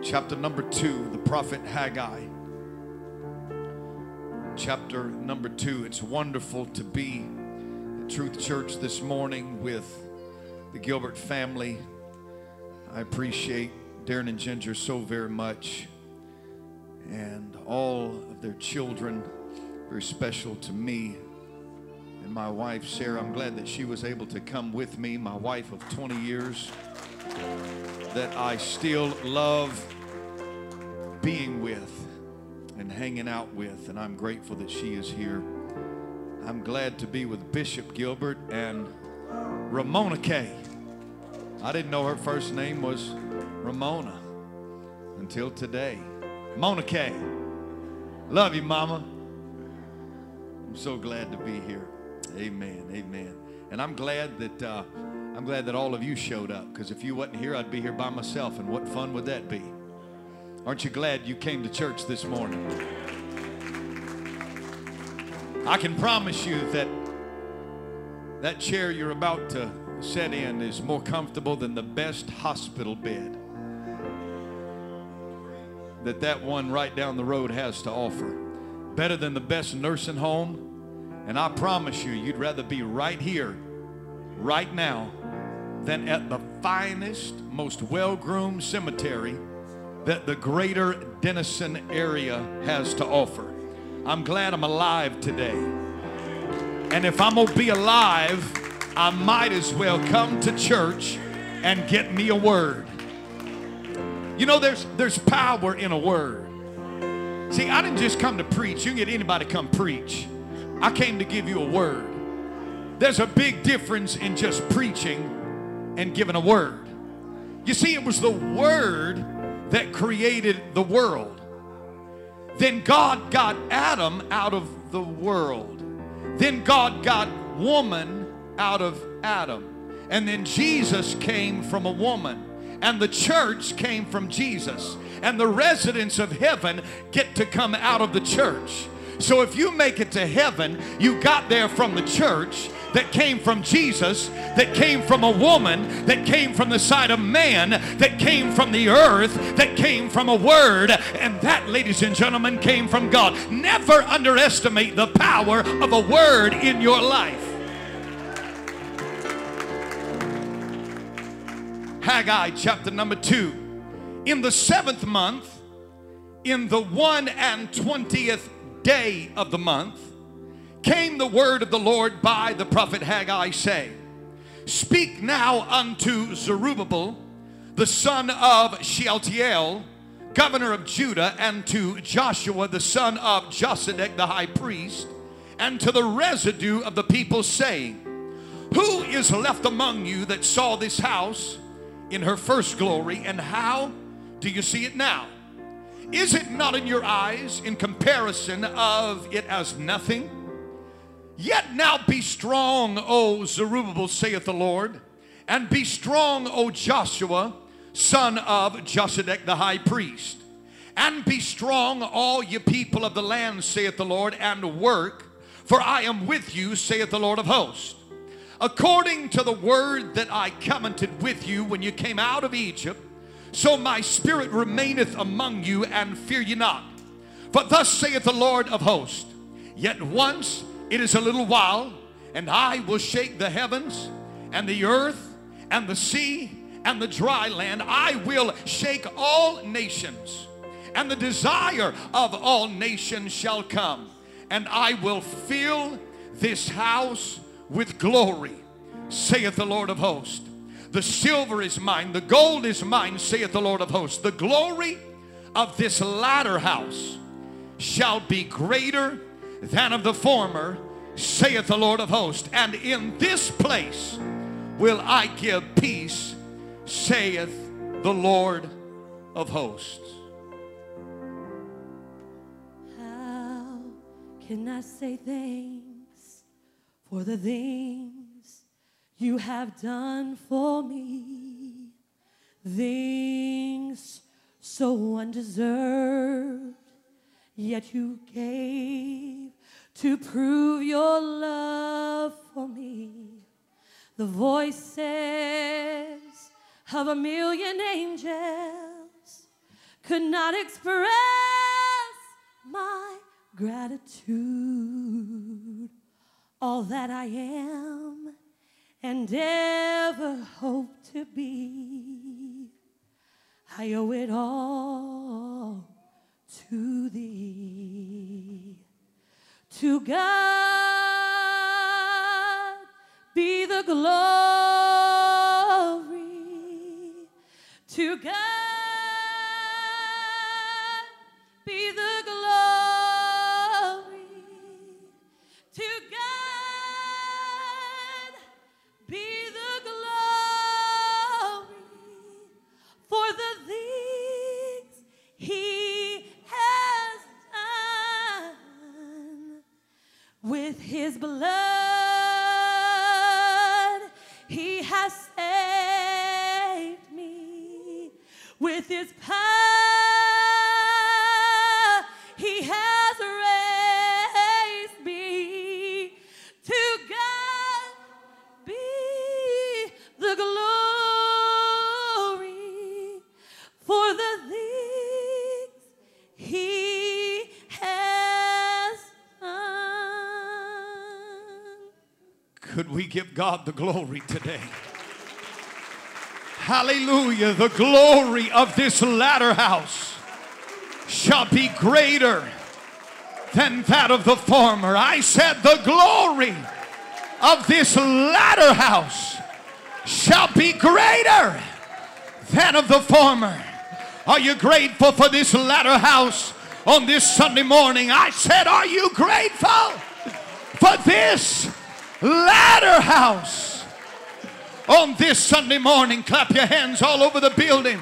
Chapter number 2, the prophet Haggai. Chapter number 2. It's wonderful to be at Truth Church this morning with the Gilbert family. I appreciate Darren and Ginger so very much, and all of their children, very special to me. And my wife, Sarah, I'm glad that she was able to come with me, my wife of 20 years, that I still love being with and hanging out with, and I'm grateful that she is here. I'm glad to be with Bishop Gilbert and Ramona Kay. I didn't know her first name was Ramona until today. Mona Kay. Love you, Mama. I'm so glad to be here. Amen. Amen. And I'm glad that all of you showed up, because if you wasn't here, I'd be here by myself, and what fun would that be? Aren't you glad you came to church this morning? I can promise you that that chair you're about to sit in is more comfortable than the best hospital bed that one right down the road has to offer. Better than the best nursing home. And I promise you, you'd rather be right here, right now, than at the finest, most well-groomed cemetery that the greater Denison area has to offer. I'm glad I'm alive today. And if I'm gonna be alive, I might as well come to church and get me a word. You know, there's power in a word. See, I didn't just come to preach. You can get anybody to come preach. I came to give you a word. There's a big difference in just preaching and giving a word. You see, it was the word that created the world. Then God got Adam out of the world. Then God got woman out of Adam. And then Jesus came from a woman. And the church came from Jesus. And the residents of heaven get to come out of the church. So if you make it to heaven, you got there from the church that came from Jesus, that came from a woman, that came from the side of man, that came from the earth, that came from a word. And that, ladies and gentlemen, came from God. Never underestimate the power of a word in your life. Haggai chapter number 2. In the 7th month, in the 21st day of the month, came the word of the Lord by the prophet Haggai, saying, Speak now unto Zerubbabel, the son of Shealtiel, governor of Judah, and to Joshua, the son of Josedek, the high priest, and to the residue of the people, saying, Who is left among you that saw this house in her first glory, and how do you see it now? Is it not in your eyes, in comparison of it as nothing? Yet now be strong, O Zerubbabel, saith the Lord, and be strong, O Joshua, son of Josedek the high priest, and be strong, all ye people of the land, saith the Lord, and work, for I am with you, saith the Lord of hosts. According to the word that I covenanted with you when you came out of Egypt, so my spirit remaineth among you, and fear ye not. For thus saith the Lord of hosts, Yet once it is a little while, and I will shake the heavens, and the earth, and the sea, and the dry land. I will shake all nations, and the desire of all nations shall come, and I will fill this house with glory, saith the Lord of hosts. The silver is mine, the gold is mine, saith the Lord of hosts. The glory of this latter house shall be greater than of the former, saith the Lord of hosts. And in this place will I give peace, saith the Lord of hosts. How can I say thanks for the things you have done for me, things so undeserved, yet you gave to prove your love for me? The voices of a million angels could not express my gratitude. All that I am and ever hope to be, I owe it all to thee. To God be the glory. To God be the glory. To God be the glory for the things he has done. With his blood he has saved me. With his power he has raised me. To God be the glory for the things he has done. Could we give God the glory today? Hallelujah. The glory of this latter house shall be greater than that of the former. I said the glory of this latter house shall be greater than of the former. Are you grateful for this latter house on this Sunday morning? I said, are you grateful for this latter house on this Sunday morning? Clap your hands all over the building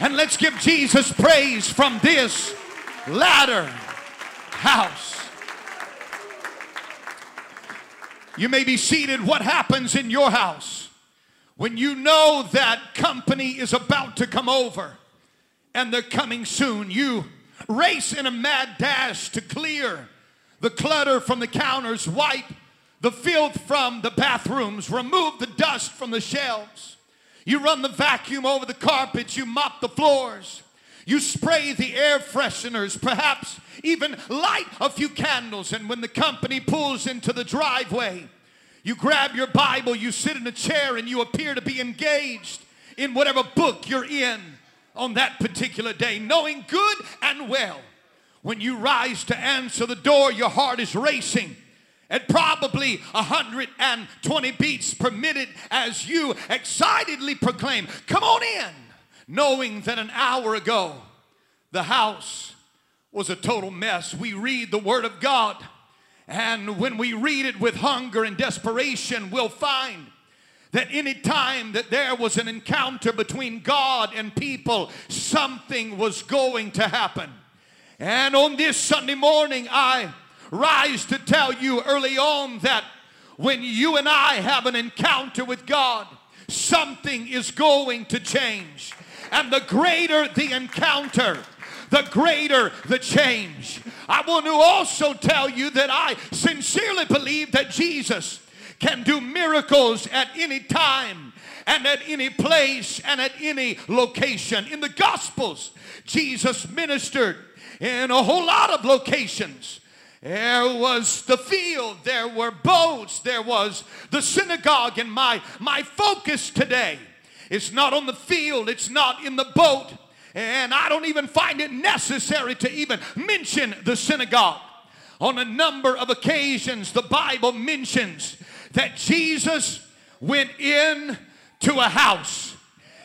and let's give Jesus praise from this latter house. You may be seated. What happens in your house when you know that company is about to come over and they're coming soon? You race in a mad dash to clear the clutter from the counters, wipe the filth from the bathrooms, remove the dust from the shelves. You run the vacuum over the carpets, you mop the floors, you spray the air fresheners, perhaps even light a few candles. And when the company pulls into the driveway, you grab your Bible, you sit in a chair, and you appear to be engaged in whatever book you're in on that particular day, knowing good and well when you rise to answer the door, your heart is racing at probably 120 beats per minute as you excitedly proclaim, "Come on in," knowing that an hour ago the house was a total mess. We read the Word of God, and when we read it with hunger and desperation, we'll find that any time that there was an encounter between God and people, something was going to happen. And on this Sunday morning, I rise to tell you early on that when you and I have an encounter with God, something is going to change. And the greater the encounter, the greater the change. I want to also tell you that I sincerely believe that Jesus can do miracles at any time and at any place and at any location. In the Gospels, Jesus ministered in a whole lot of locations. There was the field, there were boats, there was the synagogue. And my focus today is not on the field, it's not in the boat, and I don't even find it necessary to even mention the synagogue. On a number of occasions, the Bible mentions that Jesus went in to a house.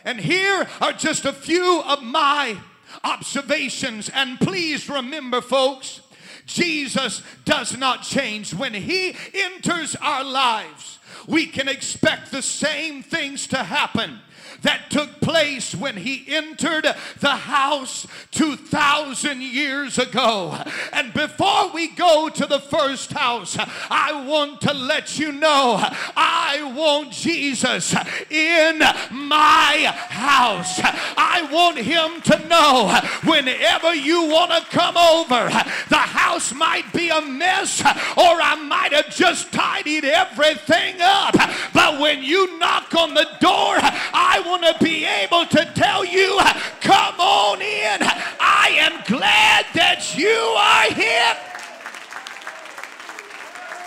And here are just a few of my observations. And please remember, folks, Jesus does not change. When he enters our lives, we can expect the same things to happen that took place when he entered the house 2,000 years ago. And before we go to the first house, I want to let you know, I want Jesus in my house. I want him to know, whenever you want to come over, the house might be a mess, or I might have just tidied everything up, but when you knock on the door, I want to be able to tell you, come on in. I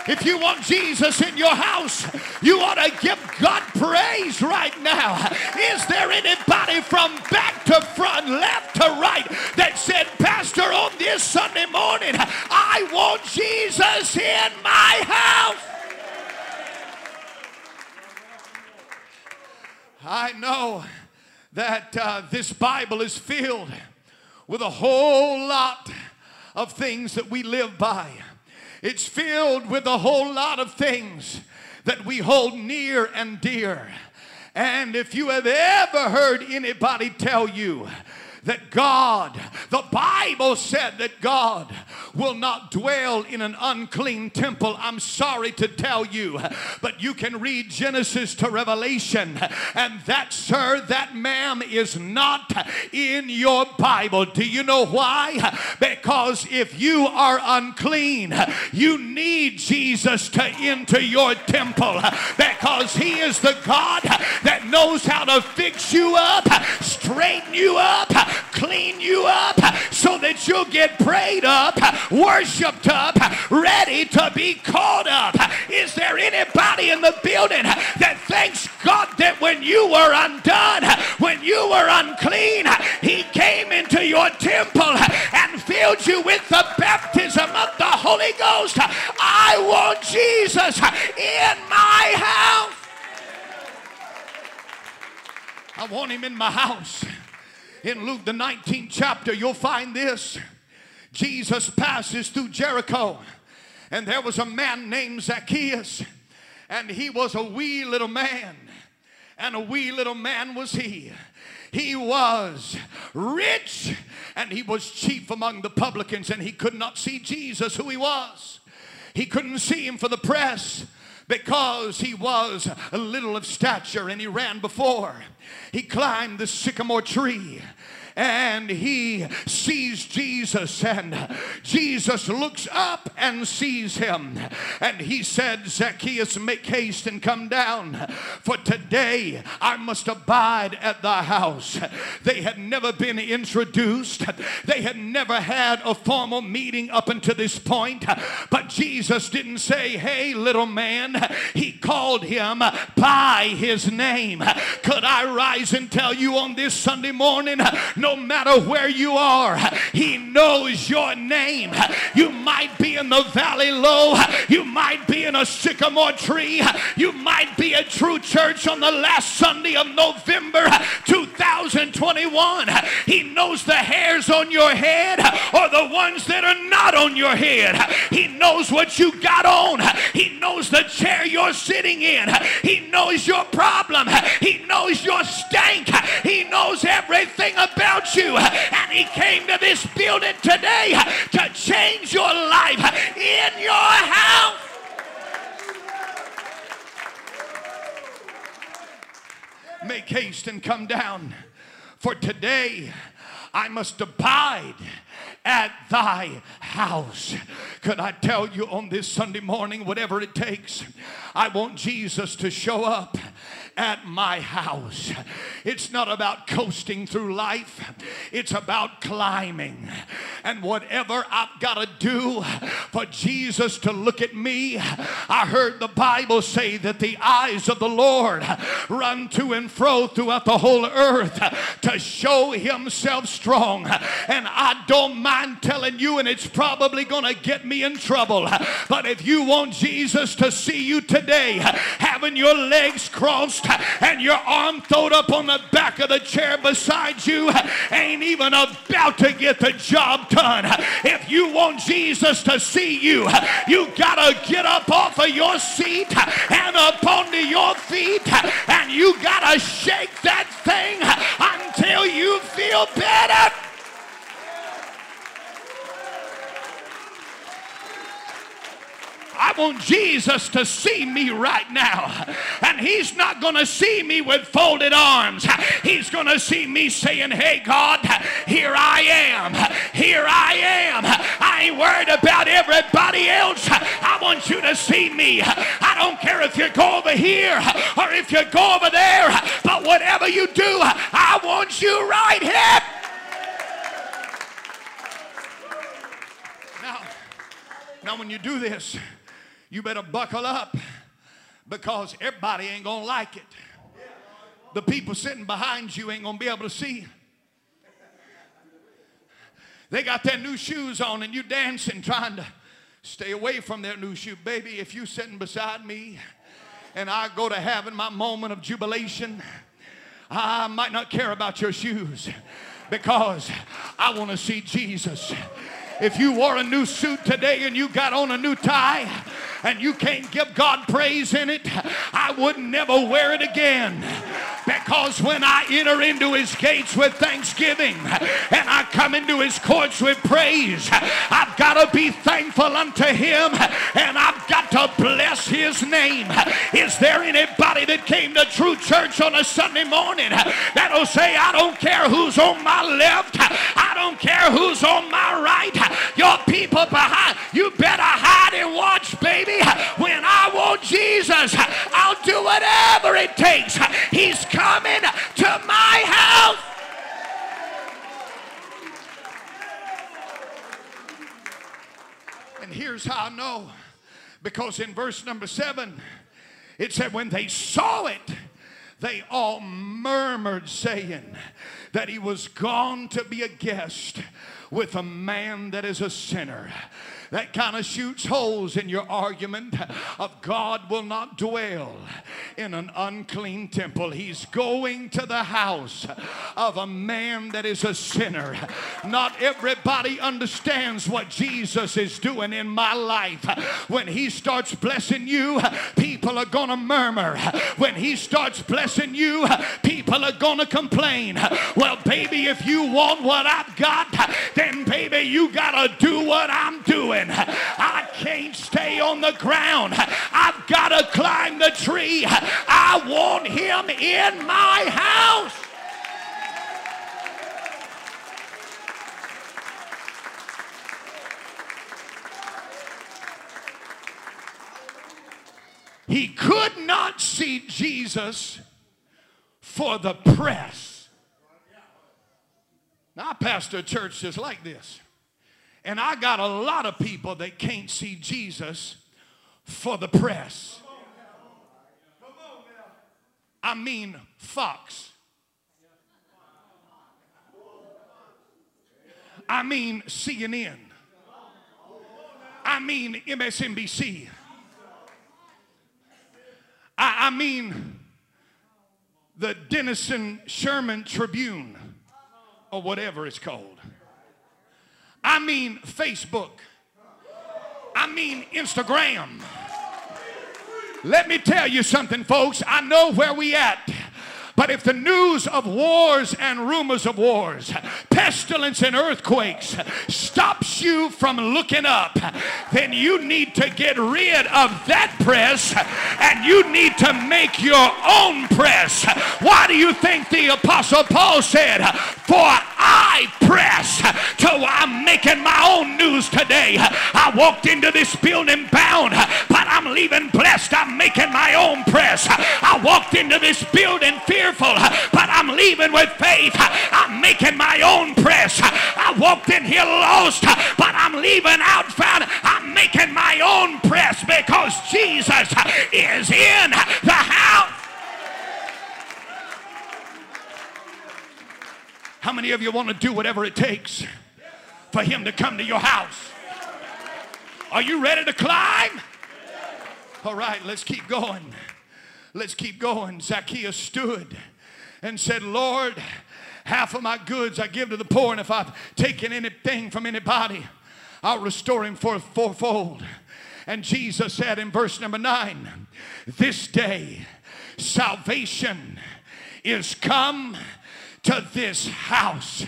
If you want Jesus in your house, you ought to give God praise right now. Is there anybody from back to front, left to right, that said, Pastor, on this Sunday morning, I want Jesus in my house? I know that this Bible is filled with a whole lot of things that we live by. It's filled with a whole lot of things that we hold near and dear. And if you have ever heard anybody tell you that God, the Bible said that God will not dwell in an unclean temple, I'm sorry to tell you, but you can read Genesis to Revelation, and that, sir, that, ma'am, is not in your Bible. Do you know why? Because if you are unclean, you need Jesus to enter your temple, because He is the God that knows how to fix you up, straighten you up, clean you up so that you'll get prayed up, worshiped up, ready to be called up. Is there anybody in the building that thanks God that when you were undone, when you were unclean, He came into your temple and filled you with the baptism of the Holy Ghost? I want Jesus in my house. I want Him in my house. In Luke, the 19th chapter, you'll find this. Jesus passes through Jericho, and there was a man named Zacchaeus, and he was a wee little man, and a wee little man was he. He was rich, and he was chief among the publicans, and he could not see Jesus, who He was. He couldn't see Him for the press, because he was a little of stature, and he ran before. He climbed the sycamore tree, and he sees Jesus, and Jesus looks up and sees him, and He said, Zacchaeus, make haste and come down, for today I must abide at thy house. They had never been introduced. They had never had a formal meeting up until this point, but Jesus didn't say, hey, little man. He called him by his name. Could I rise and tell you on this Sunday morning, no matter where you are, He knows your name. You might be in the valley low. You might be in a sycamore tree. You might be at True Church on the last Sunday of November 2021. He knows the hairs on your head or the ones that are not on your head. He knows what you got on. He knows the chair you're sitting in. He knows your problem. He knows your stank. He knows everything about you, and He came to this building today to change your life in your house. Make haste and come down, for today I must abide at thy house. Could I tell you on this Sunday morning, whatever it takes, I want Jesus to show up at my house. It's not about coasting through life. It's about climbing. And whatever I've got to do for Jesus to look at me, I heard the Bible say that the eyes of the Lord run to and fro throughout the whole earth to show Himself strong. And I don't mind telling you, and it's probably going to get me in trouble, but if you want Jesus to see you today, having your legs crossed and your arm thrown up on the back of the chair beside you ain't even about to get the job done. If you want Jesus to see you, you gotta get up off of your seat and up onto your feet, and you gotta shake that thing until you feel better. I want Jesus to see me right now. And He's not going to see me with folded arms. He's going to see me saying, hey, God, here I am. Here I am. I ain't worried about everybody else. I want you to see me. I don't care if you go over here or if you go over there. But whatever you do, I want you right here. Now when you do this, You better buckle up, because everybody ain't going to like it. The people sitting behind you ain't going to be able to see. They got their new shoes on and you dancing trying to stay away from their new shoe. Baby, if you sitting beside me and I go to having my moment of jubilation, I might not care about your shoes, because I want to see Jesus. If you wore a new suit today and you got on a new tie and you can't give God praise in it, I would never wear it again. Because when I enter into his gates with thanksgiving and I come into his courts with praise, I've got to be thankful unto him and I've got to bless his name. Is there anybody that came to Truth Church on a Sunday morning that'll say, I don't care who's on my left, I don't care who's on my right, your people behind, you better hide and watch, baby. When I want Jesus, I'll do whatever it takes. He's coming to my house. And here's how I know, because in verse number 7, it said, when they saw it, they all murmured, saying that he was gone to be a guest with a man that is a sinner. That kind of shoots holes in your argument of God will not dwell in an unclean temple. He's going to the house of a man that is a sinner. Not everybody understands what Jesus is doing in my life. When he starts blessing you, people are going to murmur. When he starts blessing you, people are going to complain. Well, baby, if you want what I've got, then baby, you got to do what I'm doing. I can't stay on the ground. I've got to climb the tree. I want him in my house. He could not see Jesus for the press. Now, I pastor a church just like this. And I got a lot of people that can't see Jesus for the press. I mean Fox. I mean CNN. I mean MSNBC. I mean the Denison Sherman Tribune or whatever it's called. I mean Facebook. I mean Instagram. Let me tell you something, folks. I know where we at. But if the news of wars and rumors of wars, pestilence and earthquakes stops you from looking up, then you need to get rid of that press and you need to make your own press. Why do you think the Apostle Paul said, for I press to, I'm making my own news today. I walked into this building bound, but I'm leaving blessed. I'm making my own press. I walked into this building fearing, but I'm leaving with faith. I'm making my own press. I walked in here lost, but I'm leaving out found. I'm making my own press because Jesus is in the house. How many of you want to do whatever it takes for him to come to your house? Are you ready to climb? All right, let's keep going. Let's keep going. Zacchaeus stood and said, Lord, half of my goods I give to the poor, and if I've taken anything from anybody, I'll restore him for fourfold. And Jesus said in verse number 9, this day salvation is come to this house.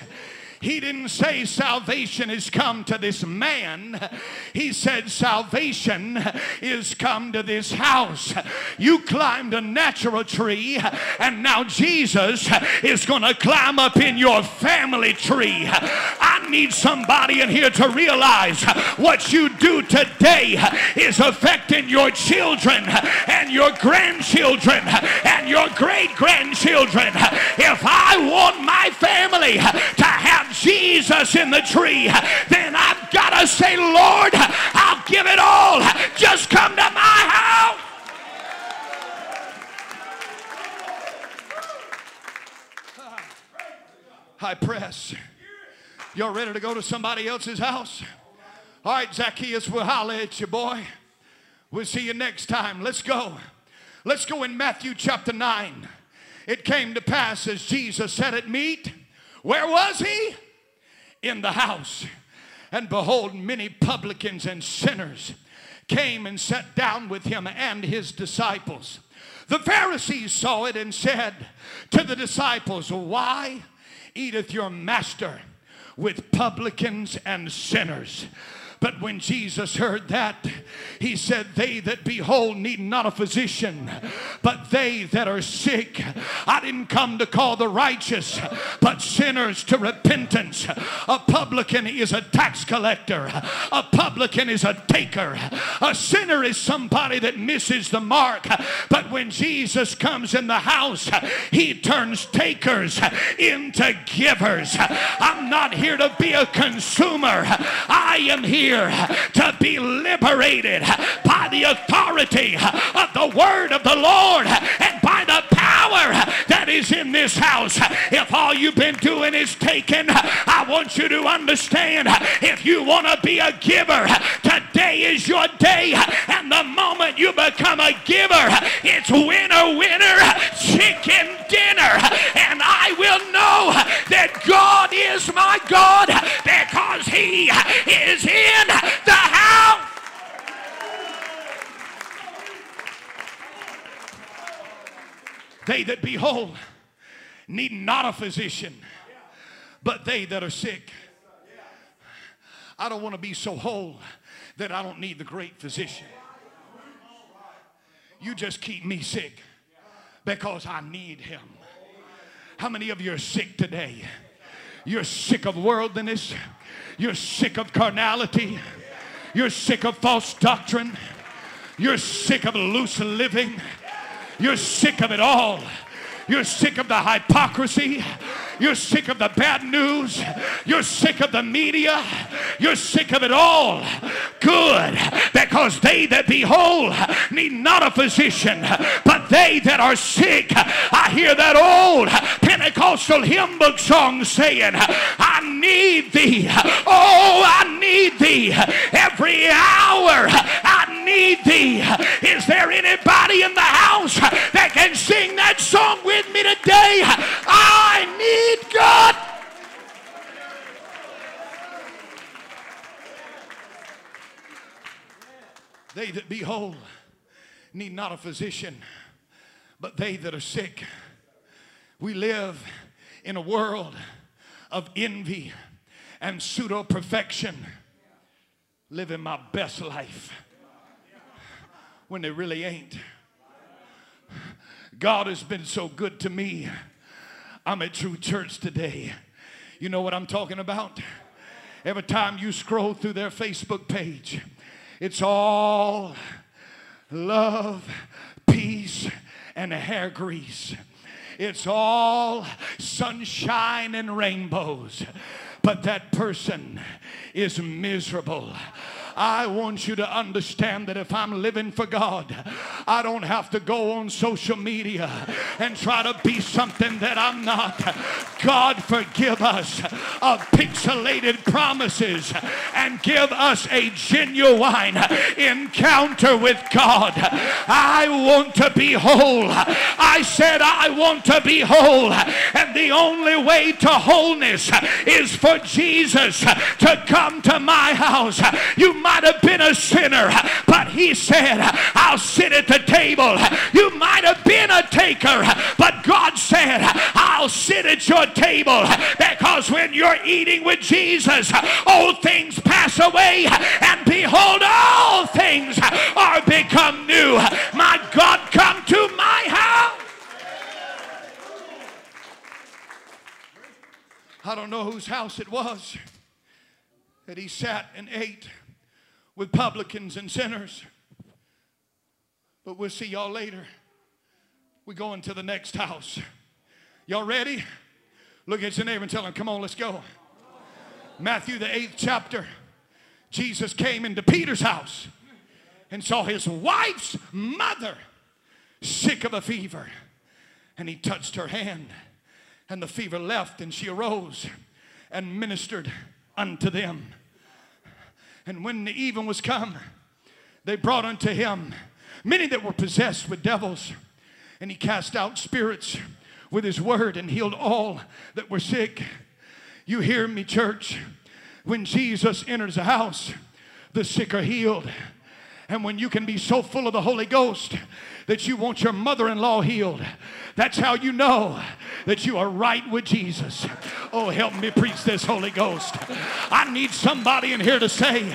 He didn't say salvation is come to this man. He said salvation is come to this house. You climbed a natural tree, and now Jesus is going to climb up in your family tree. I need somebody in here to realize what you do today is affecting your children and your grandchildren and your great-grandchildren. If I want my family to have Jesus in the tree, then I've got to say, Lord, I'll give give it all. Just come to my house. I press. Y'all ready to go to somebody else's house? All right, Zacchaeus, we'll holler at you, boy. We'll see you next time. Let's go. Let's go in Matthew chapter 9. It came to pass as Jesus sat at meat. Where was he? In the house. And behold, many publicans and sinners came and sat down with him and his disciples. The Pharisees saw it and said to the disciples, why eateth your master with publicans and sinners? But when Jesus heard that, he said, they that be whole need not a physician, but they that are sick. I didn't come to call the righteous, but sinners to repentance. A publican is a tax collector. A publican is a taker. A sinner is somebody that misses the mark. But when Jesus comes in the house, he turns takers into givers. I'm not here to be a consumer. I am here to be liberated by the authority of the word of the Lord and by the power that is in this house. If all you've been doing is taking, I want you to understand, if you want to be a giver, today is your day. And the moment you become a giver, it's winner, winner, chicken dinner. And I will know that God is my God because he is in the house. They that be whole need not a physician, but they that are sick. I don't want to be so whole that I don't need the great physician. You just keep me sick because I need him. How many of you are sick today? You're sick of worldliness. You're sick of carnality. You're sick of false doctrine. You're sick of loose living. You're sick of it all. You're sick of the hypocrisy. You're sick of the bad news. You're sick of the media. You're sick of it all. Good. Because they that be whole need not a physician, but they that are sick. I hear that old Pentecostal hymn book song saying, I need thee. Oh, I need thee. Every hour I need thee. Is there anybody in the house that can sing that song with me today? I need God. They that be whole need not a physician, but they that are sick. We live in a world of envy and pseudo perfection. Living my best life when they really ain't. God has been so good to me. I'm at Truth Church today. You know what I'm talking about? Every time you scroll through their Facebook page, it's all love, peace, and hair grease. It's all sunshine and rainbows. But that person is miserable. I want you to understand that if I'm living for God, I don't have to go on social media and try to be something that I'm not. God forgive us of pixelated promises and give us a genuine encounter with God. I want to be whole. I said I want to be whole. And the only way to wholeness is for Jesus to come to my house. You might have been a sinner, but he said, I'll sit at the table. You might have been a taker, but God said, I'll sit at your table, because when you're eating with Jesus, old things pass away, and behold, all things are become new. My God, come to my house. I don't know whose house it was that he sat and ate with publicans and sinners. But we'll see y'all later. We're going to the next house. Y'all ready? Look at your neighbor and tell him, come on, let's go. Matthew the 8th chapter. Jesus came into Peter's house and saw his wife's mother sick of a fever. And he touched her hand, and the fever left, and she arose and ministered unto them. And when the even was come, they brought unto him many that were possessed with devils, and he cast out spirits with his word and healed all that were sick. You hear me, church? When Jesus enters a house, the sick are healed. And when you can be so full of the Holy Ghost that you want your mother-in-law healed, that's how you know that you are right with Jesus. Oh, help me preach this, Holy Ghost. I need somebody in here to say,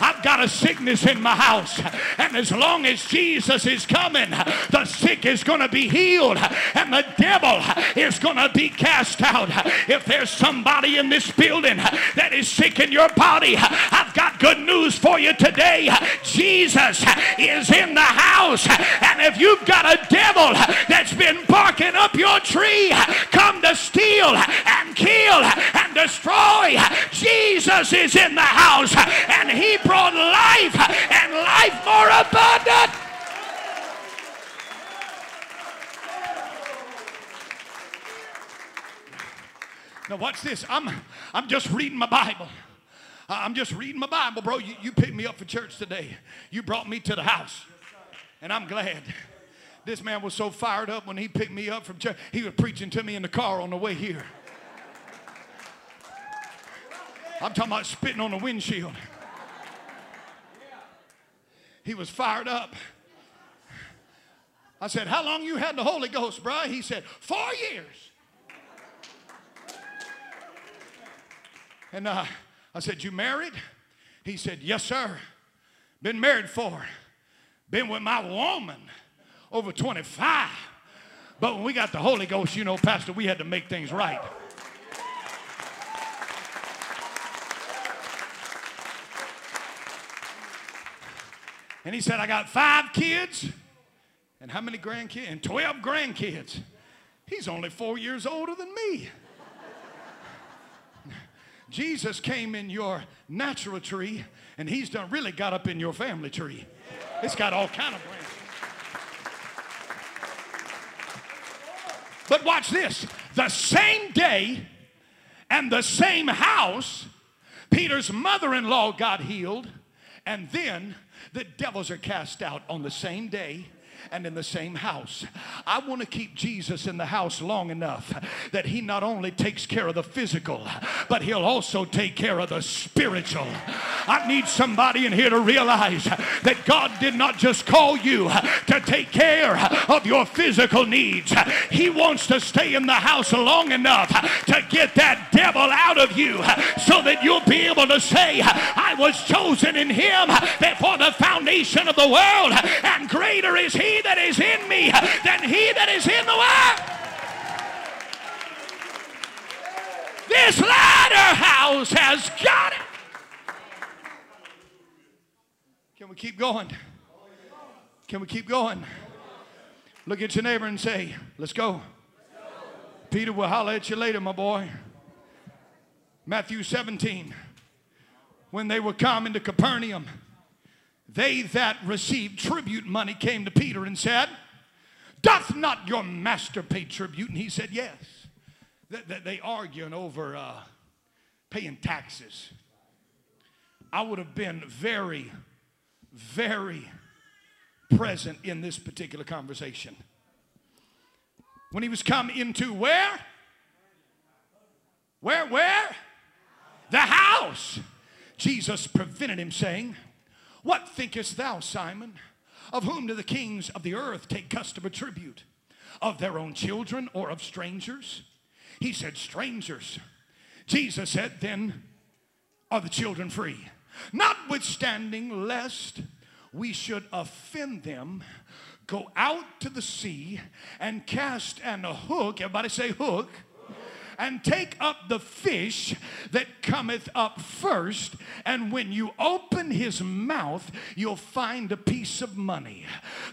I've got a sickness in my house, and as long as Jesus is coming, the sick is going to be healed, and the devil is going to be cast out. If there's somebody in this building that is sick in your body, I've got good news for you today. Jesus is in the house, and if you've got a devil that's been barking up your tree, come to steal and kill and destroy, Jesus is in the house, and he brought life and life more abundant. Now watch this. I'm just reading my Bible. I'm just reading my Bible, bro. You picked me up for church today. You brought me to the house, and I'm glad. This man was so fired up when he picked me up from church. He was preaching to me in the car on the way here. I'm talking about spitting on the windshield. He was fired up. I said, how long you had the Holy Ghost, bro? He said, 4 years. And I said, you married? He said, yes, sir. Been married for. Been with my woman over 25. But when we got the Holy Ghost, you know, Pastor, we had to make things right. And he said, I got 5 kids. And how many grandkids? And 12 grandkids. He's only 4 years older than me. Jesus came in your natural tree, and he's done really got up in your family tree. It's got all kind of branches. But watch this. The same day and the same house, Peter's mother-in-law got healed, and then the devils are cast out on the same day and in the same house. I want to keep Jesus in the house long enough that he not only takes care of the physical, but he'll also take care of the spiritual. I need somebody in here to realize that God did not just call you to take care of your physical needs. He wants to stay in the house long enough to get that devil out of you so that you'll be able to say, I was chosen in him before the foundation of the world, and greater is he that is in me than he that is in the world. This latter house has got it. Can we keep going? Can we keep going? Look at your neighbor and say, let's go. Peter, will holler at you later, my boy. Matthew 17. When they were come into Capernaum, they that received tribute money came to Peter and said, doth not your master pay tribute? And he said, yes. They arguing over paying taxes. I would have been very, very present in this particular conversation. When he was come into where? Where? The house. Jesus prevented him, saying, what thinkest thou, Simon? Of whom do the kings of the earth take custom or tribute? Of their own children or of strangers? He said, strangers. Jesus said, then are the children free? Notwithstanding, lest we should offend them, go out to the sea and cast an hook. Everybody say hook. and take up the fish that cometh up first, and when you open his mouth, you'll find a piece of money.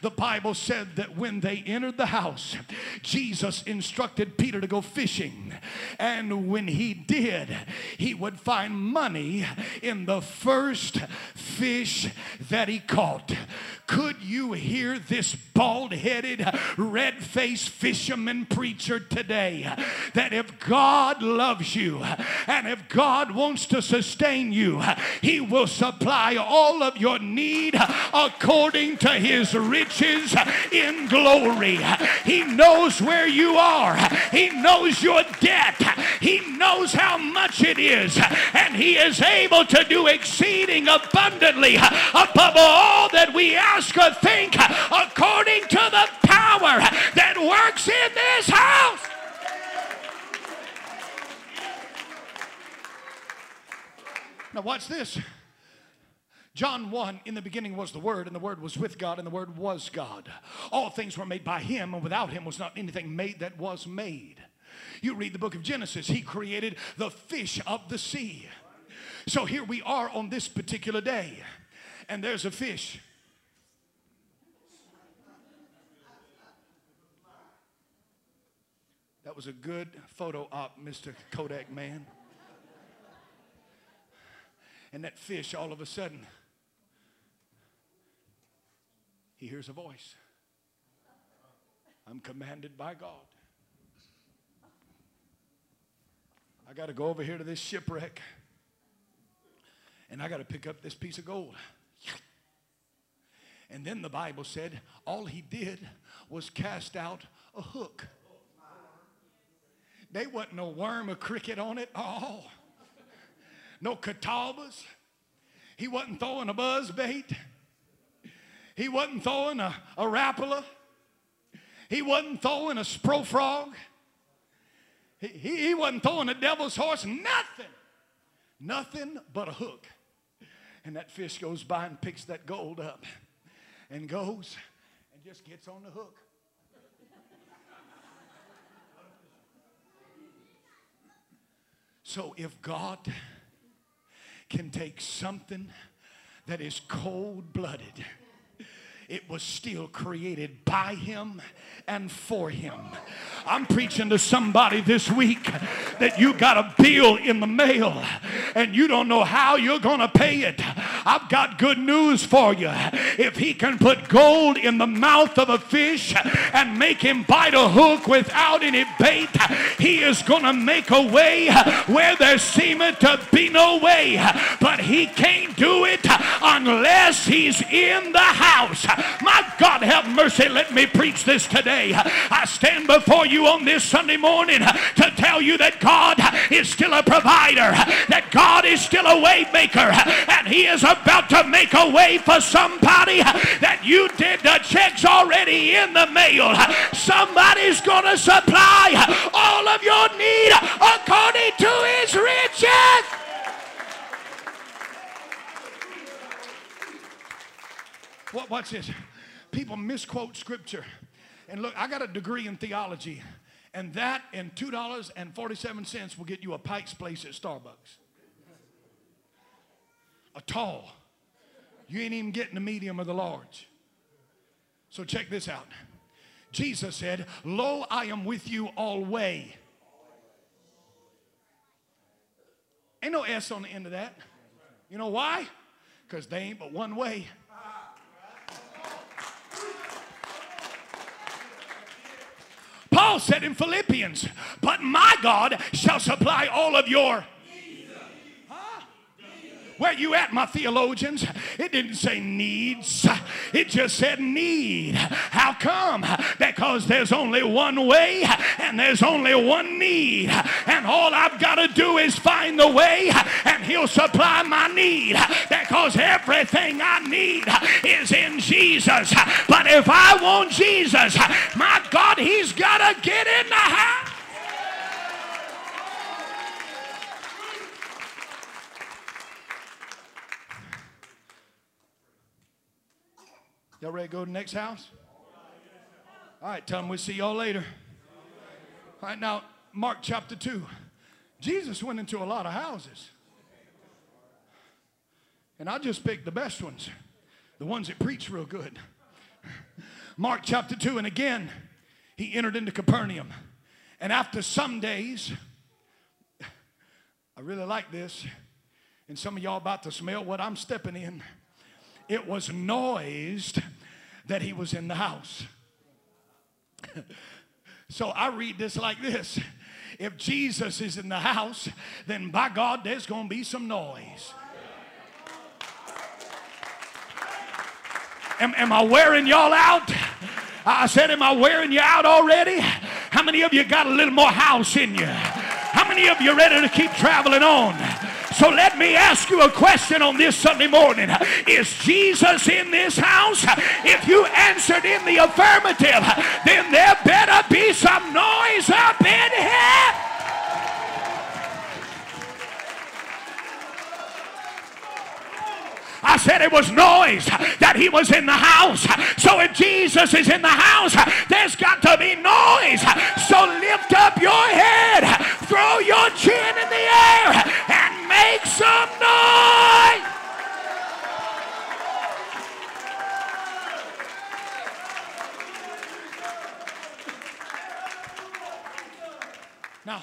The Bible said that when they entered the house, Jesus instructed Peter to go fishing, and when he did, he would find money in the first fish that he caught. Could you hear this bald-headed, red-faced fisherman preacher today? That if God loves you and if God wants to sustain you, he will supply all of your need according to his riches in glory. He knows where you are. He knows your debt. He knows how much it is. And he is able to do exceeding abundantly above all that we ask, could think, according to the power that works in this house. Now watch this. John 1, in the beginning was the Word, and the Word was with God, and the Word was God. All things were made by him, and without him was not anything made that was made. You read the book of Genesis. He created the fish of the sea. So here we are on this particular day, and there's a fish. That was a good photo op, Mr. Kodak man. And that fish, all of a sudden, he hears a voice. I'm commanded by God. I got to go over here to this shipwreck, and I got to pick up this piece of gold. And then the Bible said all he did was cast out a hook. There wasn't no worm or cricket on it at all. No catawbas. He wasn't throwing a buzz bait. He wasn't throwing a rapala. He wasn't throwing a spro frog. He wasn't throwing a devil's horse. Nothing. Nothing but a hook. And that fish goes by and picks that gold up and goes and just gets on the hook. So if God can take something that is cold-blooded, it was still created by him and for him. I'm preaching to somebody this week that you got a bill in the mail and you don't know how you're going to pay it. I've got good news for you. If he can put gold in the mouth of a fish and make him bite a hook without any bait, he is going to make a way where there seemeth to be no way. But he can't do it unless he's in the house. My God, have mercy. Let me preach this today. I stand before you on this Sunday morning to tell you that God is still a provider, that God is still a way maker, and he is about to make a way for somebody that you did. The check's already in the mail. Somebody's going to supply all of your need according to his riches. What's this? People misquote scripture. And look, I got a degree in theology, and that and $2.47 will get you a Pike's Place at Starbucks. A tall. You ain't even getting the medium or the large. So check this out. Jesus said, lo, I am with you always. Ain't no S on the end of that. You know why? Because they ain't but one way. Paul said in Philippians, but my God shall supply all of your. Where you at, my theologians? It didn't say needs. It just said need. How come? Because there's only one way and there's only one need. And all I've got to do is find the way and he'll supply my need. Because everything I need is in Jesus. But if I want Jesus, my God, he's got to get in the house. Y'all ready to go to the next house? All right, tell them we'll see y'all later. All right, now, Mark chapter 2. Jesus went into a lot of houses. And I just picked the best ones, the ones that preach real good. Mark chapter 2, and again, he entered into Capernaum. And after some days, I really like this, and some of y'all about to smell what I'm stepping in. It was noised that he was in the house. So I read this like this. If Jesus is in the house, then by God, there's going to be some noise. Am I wearing y'all out? I said, am I wearing you out already? How many of you got a little more house in you? How many of you ready to keep traveling on? So let me ask you a question on this Sunday morning. Is Jesus in this house? If you answered in the affirmative, then there better be some noise up in here. I said it was noise that he was in the house. So if Jesus is in the house, there's got to be noise. So lift up your head, throw your chin in the air, and make some noise. Now,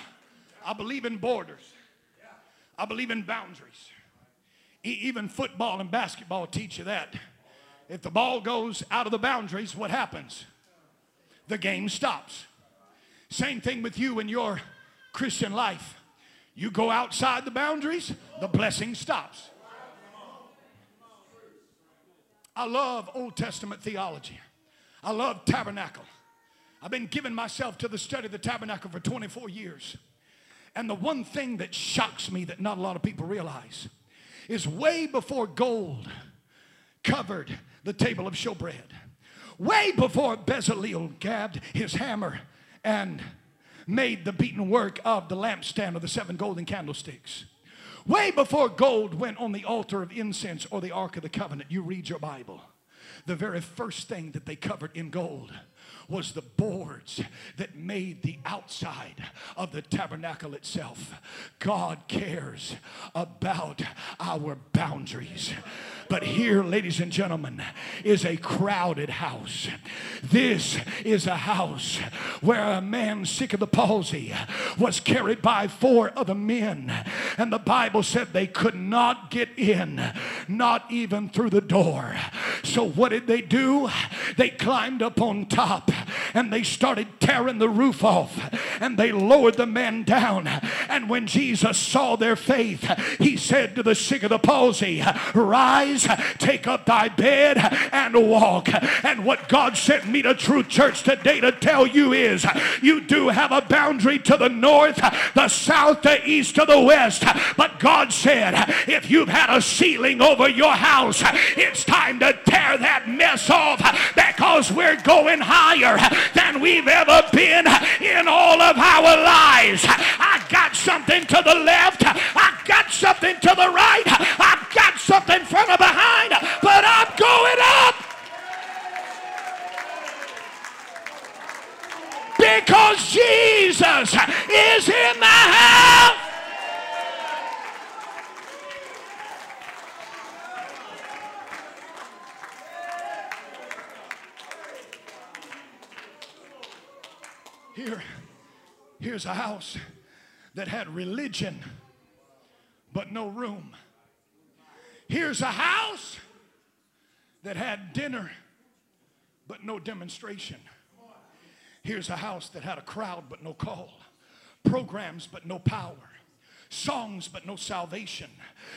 I believe in borders. I believe in boundaries. Even football and basketball teach you that. If the ball goes out of the boundaries, what happens? The game stops. Same thing with you in your Christian life. You go outside the boundaries, the blessing stops. I love Old Testament theology. I love tabernacle. I've been giving myself to the study of the tabernacle for 24 years. And the one thing that shocks me that not a lot of people realize is way before gold covered the table of showbread, way before Bezalel grabbed his hammer and made the beaten work of the lampstand or the 7 golden candlesticks, way before gold went on the altar of incense or the Ark of the Covenant, you read your Bible, the very first thing that they covered in gold was the boards that made the outside of the tabernacle itself. God cares about our boundaries. But here, ladies and gentlemen, is a crowded house. This is a house where a man sick of the palsy was carried by 4 other men. And the Bible said they could not get in, not even through the door. So what did they do? They climbed up on top and they started tearing the roof off and they lowered the man down. And when Jesus saw their faith, he said to the sick of the palsy, "Rise, take up thy bed and walk." And what God sent me to Truth Church today to tell you is you do have a boundary to the north, the south, the east, to the west. But God said, if you've had a ceiling over your house, it's time to tear that mess off, because we're going higher than we've ever been in all of our lives. I got something to the left, I got something to the right, I've got something from the behind, but I'm going up, because Jesus is in the house. Here's a house that had religion but no room. Here's a house that had dinner but no demonstration. Here's a house that had a crowd but no call, programs but no power, songs but no salvation,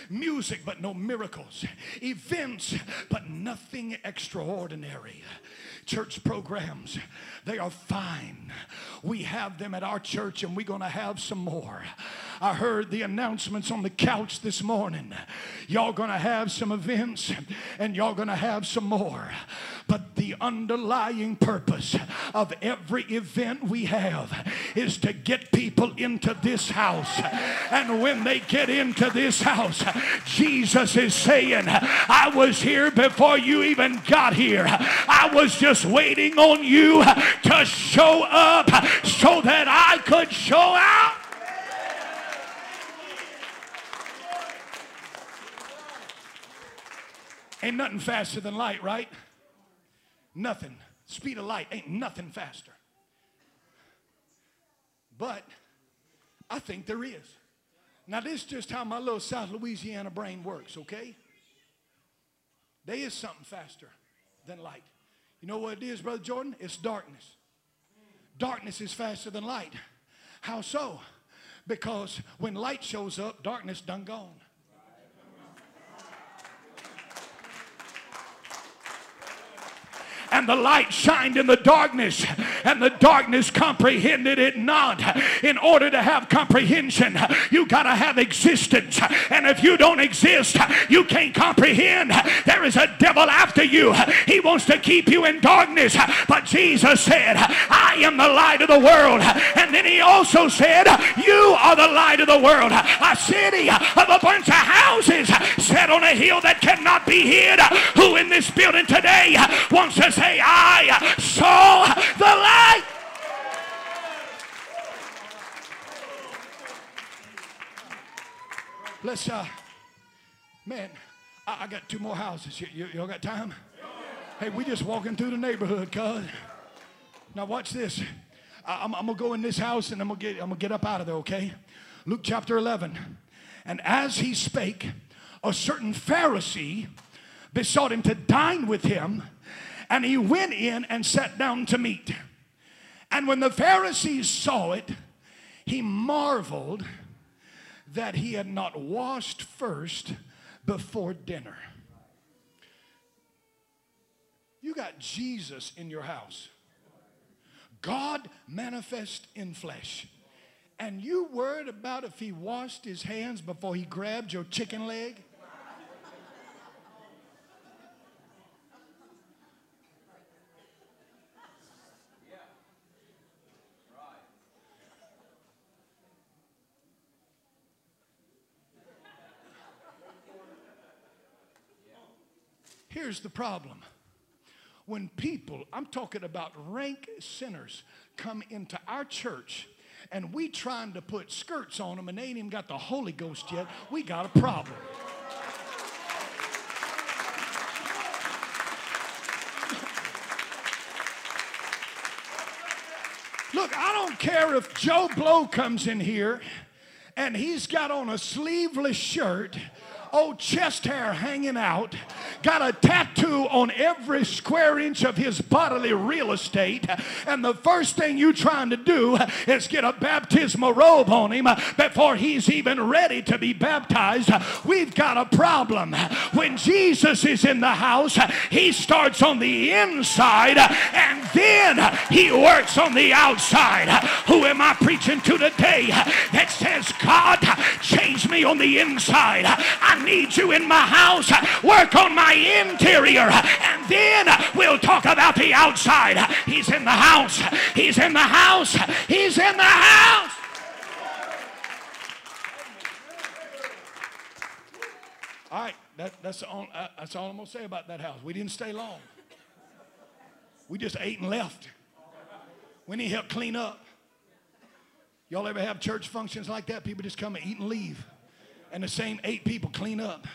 music but no miracles, events but nothing extraordinary. Church programs, they are fine. We have them at our church and we're going to have some more. I heard the announcements on the couch this morning. Y'all going to have some events and y'all going to have some more. But the underlying purpose of every event we have is to get people into this house. And when they get into this house, Jesus is saying, I was here before you even got here. I was just waiting on you to show up so that I could show out. Ain't nothing faster than light, right? Nothing. Speed of light ain't nothing faster. But I think there is. Now, this is just how my little South Louisiana brain works, okay? There is something faster than light. You know what it is, Brother Jordan? It's darkness. Darkness is faster than light. How so? Because when light shows up, darkness done gone. And the light shined in the darkness, and the darkness comprehended it not. In order to have comprehension, you got to have existence. And if you don't exist, you can't comprehend. There is a devil after you. He wants to keep you in darkness. But Jesus said, I am the light of the world. And then he also said, you are the light of the world. A city of a bunch of houses set on a hill that cannot be hid. Who in this building today wants to say, I saw the light? Let's, man, I got two more houses. Y'all got time? Hey, we just walking through the neighborhood, cuz. Now watch this. I'm going to go in this house and I'm gonna get up out of there, okay? Luke chapter 11. And as he spake, a certain Pharisee besought him to dine with him. And he went in and sat down to meat. And when the Pharisees saw it, he marveled that he had not washed first before dinner. You got Jesus in your house. God manifest in flesh. And you worried about if he washed his hands before he grabbed your chicken leg? Here's the problem. When people, I'm talking about rank sinners, come into our church and we trying to put skirts on them and they ain't even got the Holy Ghost yet, we got a problem. Look, I don't care if Joe Blow comes in here and he's got on a sleeveless shirt, old chest hair hanging out, got a tattoo on every square inch of his bodily real estate, and the first thing you trying to do is get a baptismal robe on him before he's even ready to be baptized. We've got a problem. When Jesus is in the house, he starts on the inside and then he works on the outside. Who am I preaching to today that says, God, change me on the inside? I need you in my house. Work on my interior, and then we'll talk about the outside. He's in the house. He's in the house. He's in the house. All right, that's all I'm going to say about that house. We didn't stay long. We just ate and left. We need help clean up. Y'all ever have church functions like that? People just come and eat and leave, and the same 8 people clean up.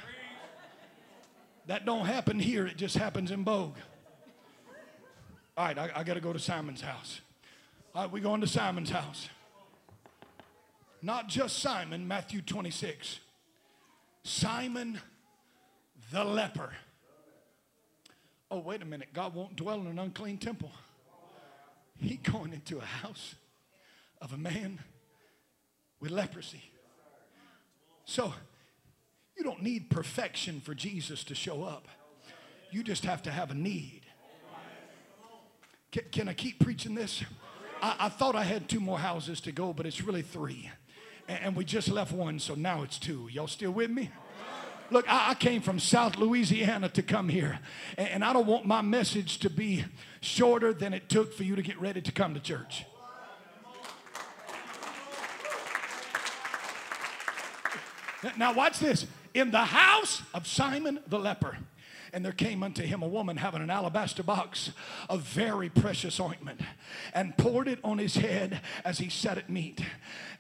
That don't happen here. It just happens in Bogue. All right, I got to go to Simon's house. All right, we're going to Simon's house. Not just Simon, Matthew 26. Simon the leper. Oh, wait a minute. God won't dwell in an unclean temple. He's going into a house of a man with leprosy. So you don't need perfection for Jesus to show up. You just have to have a need. Can I keep preaching this? I thought I had 2 more houses to go, but it's really 3. And we just left one, so now it's 2. Y'all still with me? Look, I came from South Louisiana to come here, and I don't want my message to be shorter than it took for you to get ready to come to church. Now watch this. In the house of Simon the leper, and there came unto him a woman having an alabaster box of very precious ointment, and poured it on his head as he sat at meat.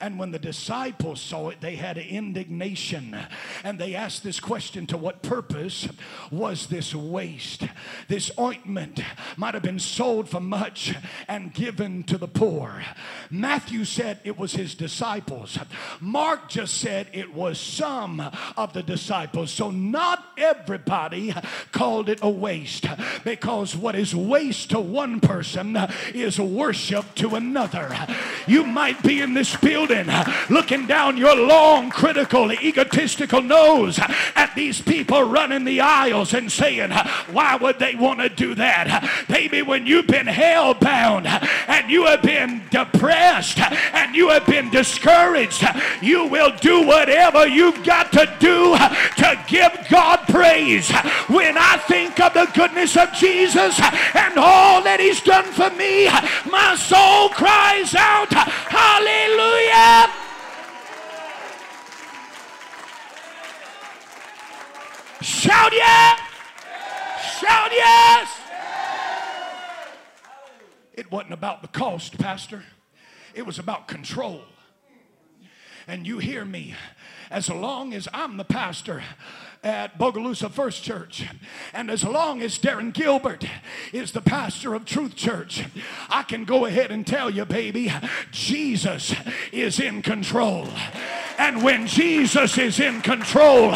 And when the disciples saw it, they had indignation, and they asked this question: to what purpose was this waste? This ointment might have been sold for much and given to the poor. Matthew said it was his disciples. Mark just said it was some of the disciples. So not everybody called it a waste, because what is waste to one person is worship to another. You might be in this building looking down your long, critical, egotistical nose at these people running the aisles and saying, why would they want to do that? Baby, when you've been hell-bound and you have been depressed and you have been discouraged, you will do whatever you've got to do to give God praise. When I think of the goodness of Jesus and all that he's done for me, my soul cries out, hallelujah! Shout yes! Shout yes! It wasn't about the cost, Pastor. It was about control. And you hear me, as long as I'm the pastor at Bogalusa First Church, and as long as Darren Gilbert is the pastor of Truth Church, I can go ahead and tell you, baby, Jesus is in control. And when Jesus is in control,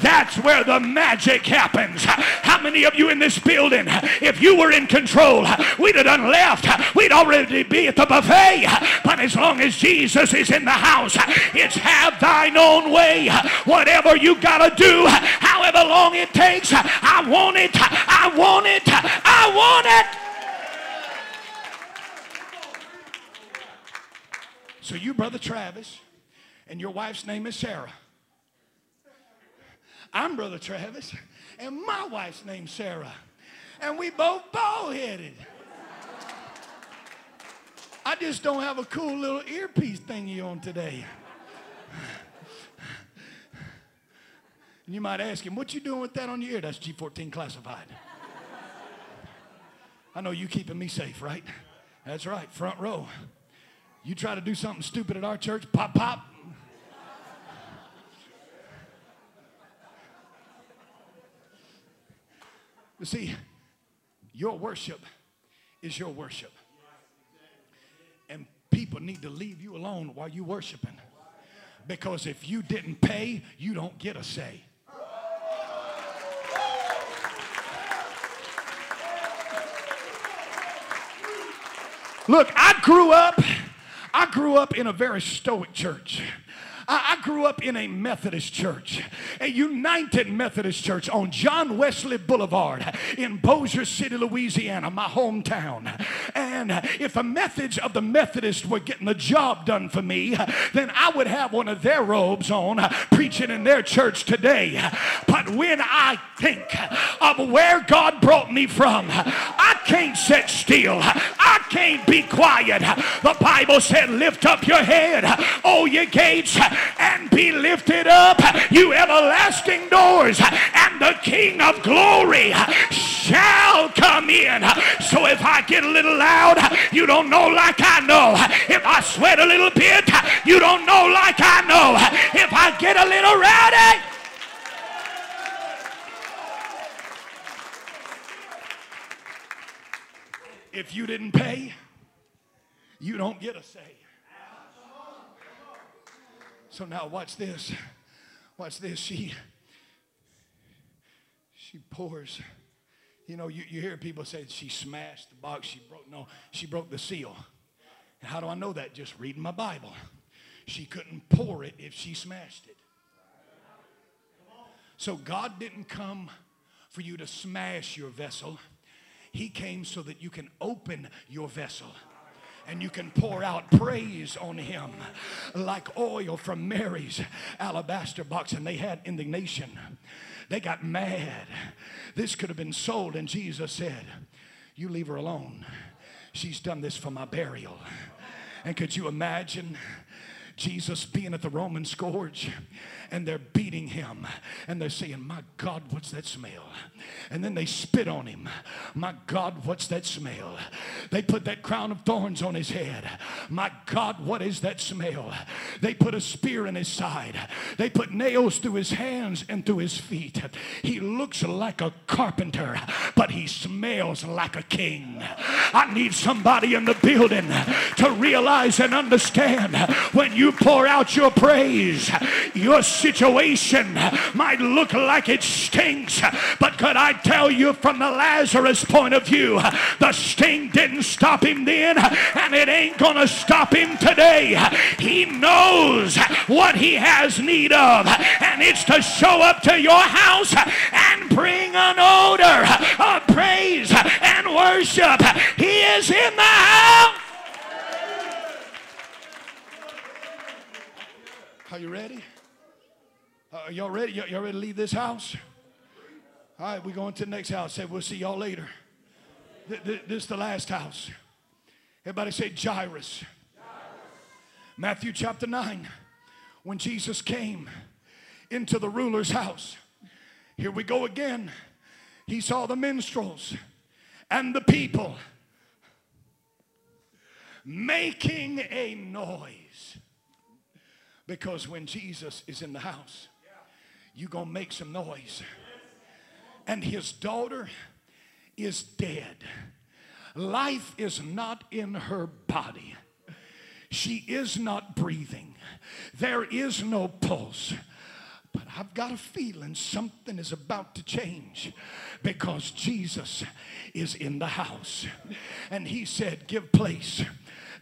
that's where the magic happens. How many of you in this building, if you were in control, we'd have done left, we'd already be at the buffet? But as long as Jesus is in the house, it's have thine own way. Whatever you gotta do, however long it takes, I want it, I want it, I want it. So you, Brother Travis, and your wife's name is Sarah. I'm Brother Travis, and my wife's name's Sarah. And we both bald-headed. I just don't have a cool little earpiece thingy on today. And you might ask him, what you doing with that on your ear? That's G14 classified. I know you keeping me safe, right? That's right, front row. You try to do something stupid at our church, pop, pop. But see, your worship is your worship. And people need to leave you alone while you're worshiping. Because if you didn't pay, you don't get a say. Look, I grew up in a very stoic church. I grew up in a Methodist church, a United Methodist church on John Wesley Boulevard in Bossier City, Louisiana, my hometown. And if the methods of the Methodists were getting the job done for me, then I would have one of their robes on preaching in their church today. But when I think of where God brought me from, I can't sit still. I can't be quiet. The Bible said, lift up your head, O ye gates, and be lifted up, you everlasting doors, and the King of glory shall come in. So if I get a little loud, you don't know like I know. If I sweat a little bit, you don't know like I know. If I get a little rowdy, if you didn't pay, you don't get a say. So now watch this. Watch this. She pours. You know, you hear people say she smashed the box, she broke. No, she broke the seal. And how do I know that? Just reading my Bible. She couldn't pour it if she smashed it. So God didn't come for you to smash your vessel. He came so that you can open your vessel. and you can pour out praise on him like oil from Mary's alabaster box. And they had indignation. They got mad. This could have been sold, and Jesus said, you leave her alone. She's done this for my burial. And could you imagine Jesus being at the Roman scourge, and they're beating him, and they're saying, my God, what's that smell? And then they spit on him. My God, what's that smell? They put that crown of thorns on his head. My God, what is that smell? They put a spear in his side. They put nails through his hands and through his feet. He looks like a carpenter, but he smells like a king. I need somebody in the building to realize and understand, when you pour out your praise, your situation might look like it stinks, but could I tell you from the Lazarus point of view, the sting didn't stop him then, and it ain't gonna stop him today. He knows what he has need of, and it's to show up to your house and bring an odor of praise and worship. He is in the house. Are you ready? Y'all ready? Y'all ready to leave this house? All right, we're going to the next house. Say, we'll see y'all later. This is the last house. Everybody say Jairus. Matthew chapter 9. When Jesus came into the ruler's house, here we go again. He saw the minstrels and the people making a noise. Because when Jesus is in the house, you're going to make some noise. And his daughter is dead. Life is not in her body. She is not breathing. There is no pulse. But I've got a feeling something is about to change, because Jesus is in the house. And he said, give place.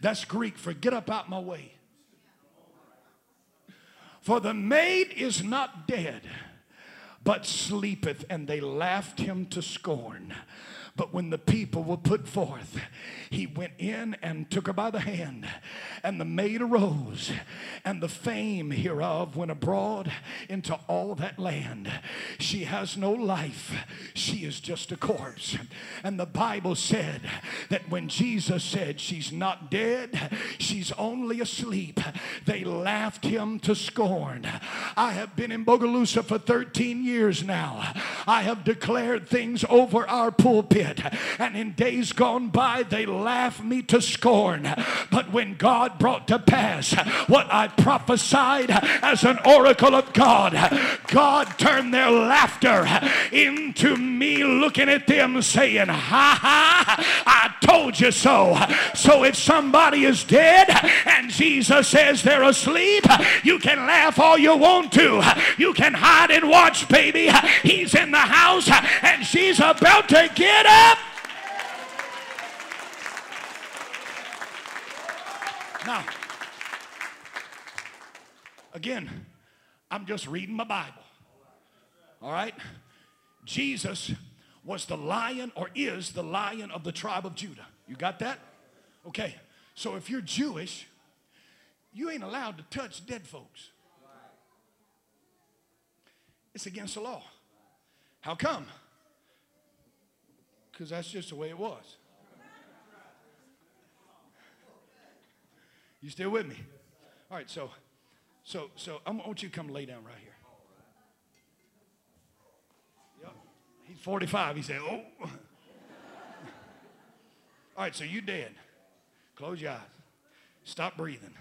That's Greek for get up out my way. For the maid is not dead, but sleepeth. And they laughed him to scorn. But when the people were put forth, he went in and took her by the hand, and the maid arose, and the fame hereof went abroad into all that land. She has no life. She is just a corpse. And the Bible said that when Jesus said she's not dead, she's only asleep, they laughed him to scorn. I have been in Bogalusa for 13 years now. I have declared things over our pulpit. And in days gone by, they laughed me to scorn. But when God brought to pass what I prophesied as an oracle of God, God turned their laughter into me looking at them saying, ha ha, I told you so. So if somebody is dead and Jesus says they're asleep, you can laugh all you want to. You can hide and watch, baby. He's in the house, and she's about to get up. Now, again, I'm just reading my Bible. All right? Jesus was the lion, or is the lion of the tribe of Judah. You got that? Okay. So if you're Jewish, you ain't allowed to touch dead folks. It's against the law. How come? Because that's just the way it was. You still with me? All right, so I want you to come lay down right here. Yep. He's 45. He said, oh. All right, so you're dead. Close your eyes. Stop breathing.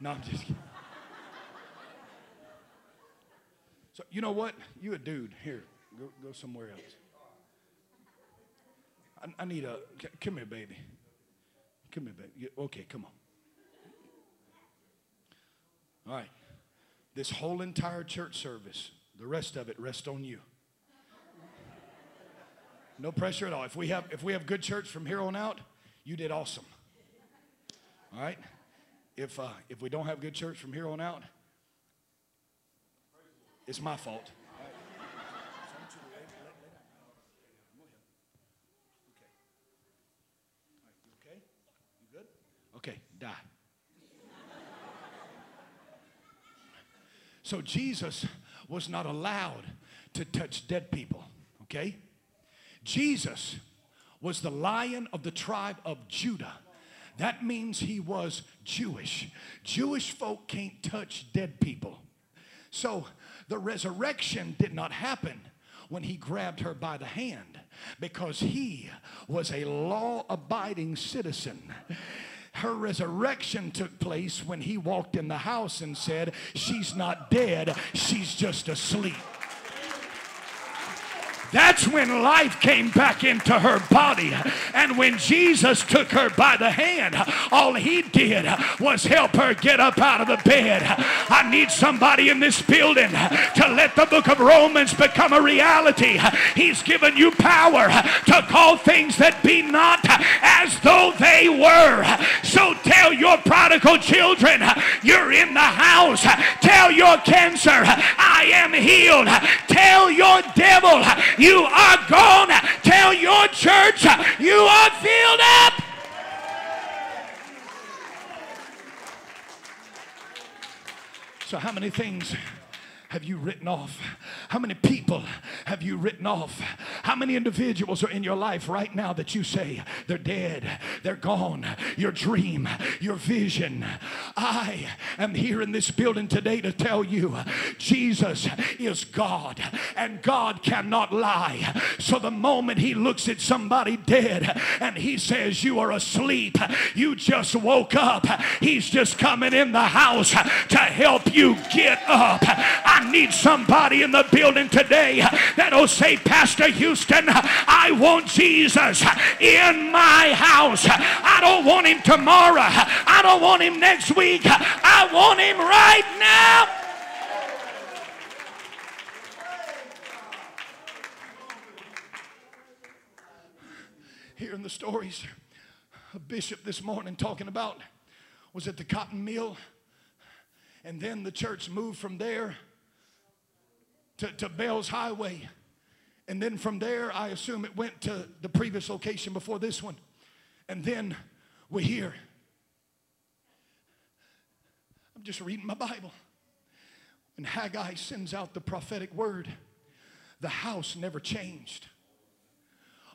No, I'm just kidding. So you know what? You a dude. Here, go somewhere else. I need a, come here, baby. Come here, baby. Okay, come on. All right. This whole entire church service, the rest of it rests on you. No pressure at all. If we have good church from here on out, you did awesome. All right? If we don't have good church from here on out, it's my fault. So Jesus was not allowed to touch dead people, okay? Jesus was the Lion of the tribe of Judah. That means he was Jewish. Jewish folk can't touch dead people. So the resurrection did not happen when he grabbed her by the hand, because he was a law-abiding citizen. Her resurrection took place when he walked in the house and said, she's not dead, she's just asleep. That's when life came back into her body. And when Jesus took her by the hand, all he did was help her get up out of the bed. I need somebody in this building to let the book of Romans become a reality. He's given you power to call things that be not as though they were. So tell your prodigal children, you're in the house. Tell your cancer, I am healed. Tell your devil, you are gone. Tell your church, you are filled up. So how many things have you written off? How many people have you written off? How many individuals are in your life right now that you say they're dead, they're gone, your dream, your vision? I am here in this building today to tell you Jesus is God, and God cannot lie. So the moment he looks at somebody dead and he says, you are asleep, you just woke up, he's just coming in the house to help you get up. I need somebody in the building today that'll say, Pastor Houston, I want Jesus in my house. I don't want him tomorrow. I don't want him next week. I want him right now. Hearing the stories, a bishop this morning talking about was at the cotton mill, and then the church moved from there to Baal's Highway, and then from there I assume it went to the previous location before this one, and then we're here. I'm just reading my Bible, and Haggai sends out the prophetic word. The house never changed,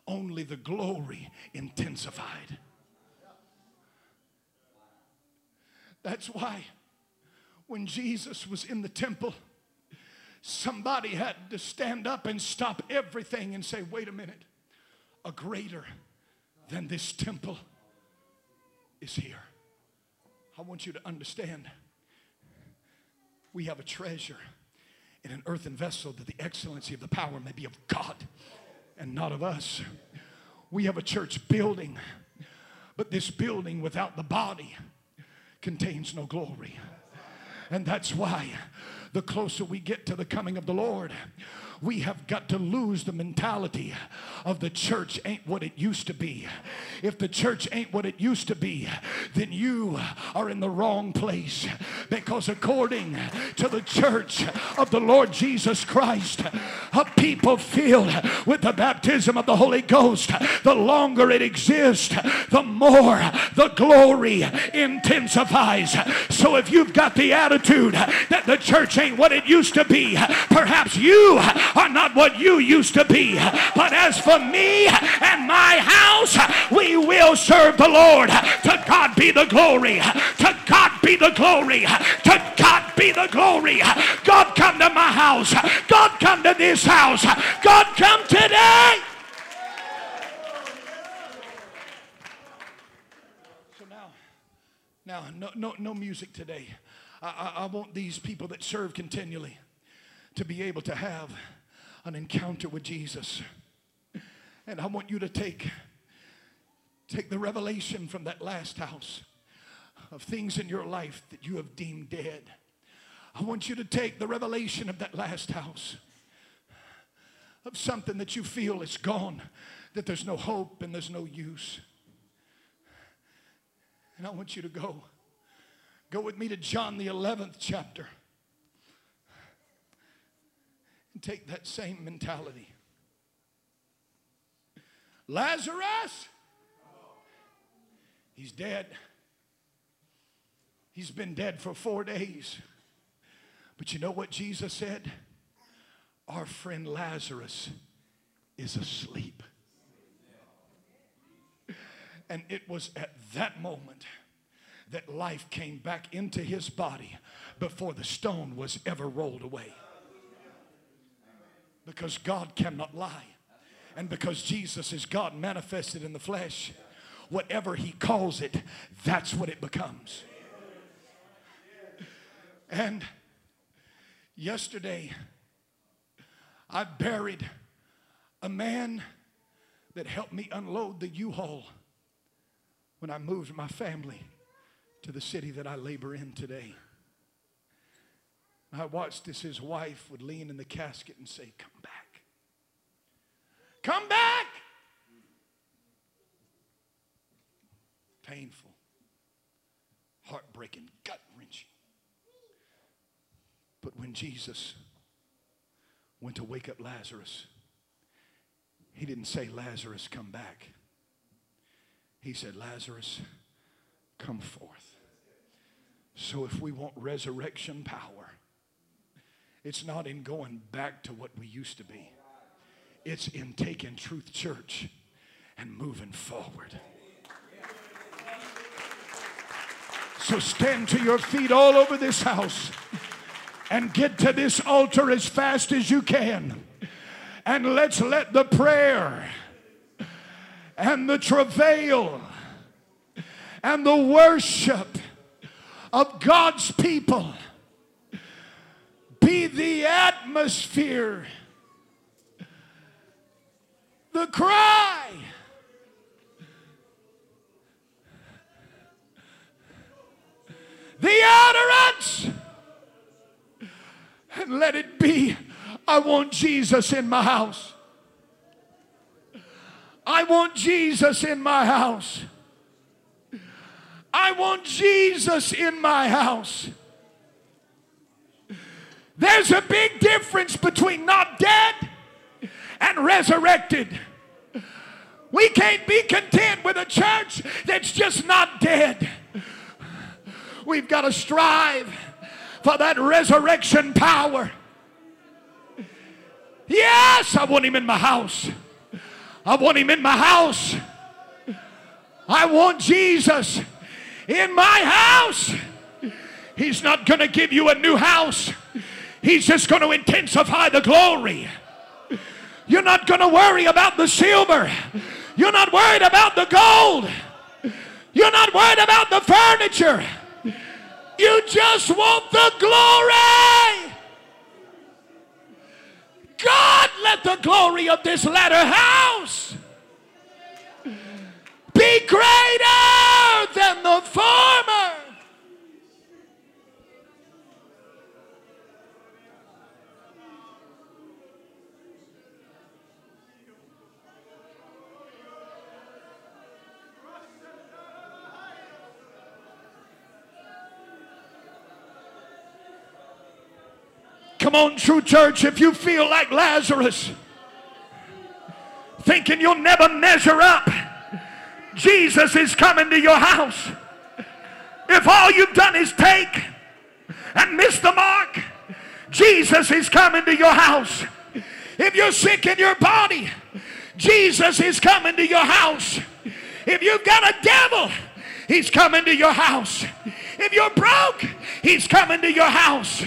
only the glory intensified. That's why when Jesus was in the temple, somebody had to stand up and stop everything and say, wait a minute, a greater than this temple is here. I want you to understand, we have a treasure in an earthen vessel, that the excellency of the power may be of God and not of us. We have a church building, but this building without the body contains no glory. And that's why the closer we get to the coming of the Lord, we have got to lose the mentality of the church ain't what it used to be. If the church ain't what it used to be, then you are in the wrong place. Because according to the church of the Lord Jesus Christ, a people filled with the baptism of the Holy Ghost, the longer it exists, the more the glory intensifies. So if you've got the attitude that the church ain't what it used to be, perhaps you are not what you used to be. But as for me and my house, we will serve the Lord. To God be the glory. To God be the glory. To God be the glory. God, come to my house. God, come to this house. God, come today. So now no music today. I want these people that serve continually to be able to have an encounter with Jesus. And I want you to take the revelation from that last house of things in your life that you have deemed dead. I want you to take the revelation of that last house of something that you feel is gone, that there's no hope and there's no use. And I want you to go with me to John the 11th chapter. And take that same mentality. Lazarus, he's dead. He's been dead for 4 days. But you know what Jesus said? Our friend Lazarus is asleep. And it was at that moment that life came back into his body before the stone was ever rolled away. Because God cannot lie. And because Jesus is God manifested in the flesh, whatever he calls it, that's what it becomes. And yesterday, I buried a man that helped me unload the U-Haul when I moved my family to the city that I labor in today. I watched as his wife would lean in the casket and say, "Come back. Come back." Painful, heartbreaking, gut-wrenching. But when Jesus went to wake up Lazarus, he didn't say, "Lazarus, come back." He said, "Lazarus, come forth." So if we want resurrection power, it's not in going back to what we used to be. It's in taking Truth Church and moving forward. So stand to your feet all over this house and get to this altar as fast as you can. And let's let the prayer and the travail and the worship of God's people be the atmosphere, the cry. The utterance. And let it be, I want Jesus in my house. I want Jesus in my house. I want Jesus in my house. There's a big difference between not dead and resurrected. We can't be content with a church that's just not dead. We've got to strive for that resurrection power. Yes, I want him in my house. I want him in my house. I want Jesus in my house. He's not going to give you a new house. He's just going to intensify the glory. You're not going to worry about the silver. You're not worried about the gold. You're not worried about the furniture. You just want the glory. God, let the glory of this latter house be greater than the former. Come on, True Church, if you feel like Lazarus, thinking you'll never measure up, Jesus is coming to your house. If all you've done is take and miss the mark, Jesus is coming to your house. If you're sick in your body, Jesus is coming to your house. If you've got a devil, he's coming to your house. If you're broke, he's coming to your house.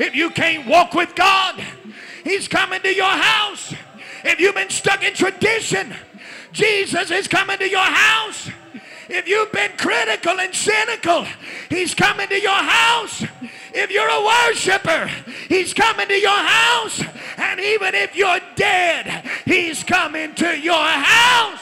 If you can't walk with God, he's coming to your house. If you've been stuck in tradition, Jesus is coming to your house. If you've been critical and cynical, he's coming to your house. If you're a worshiper, he's coming to your house. And even if you're dead, he's coming to your house.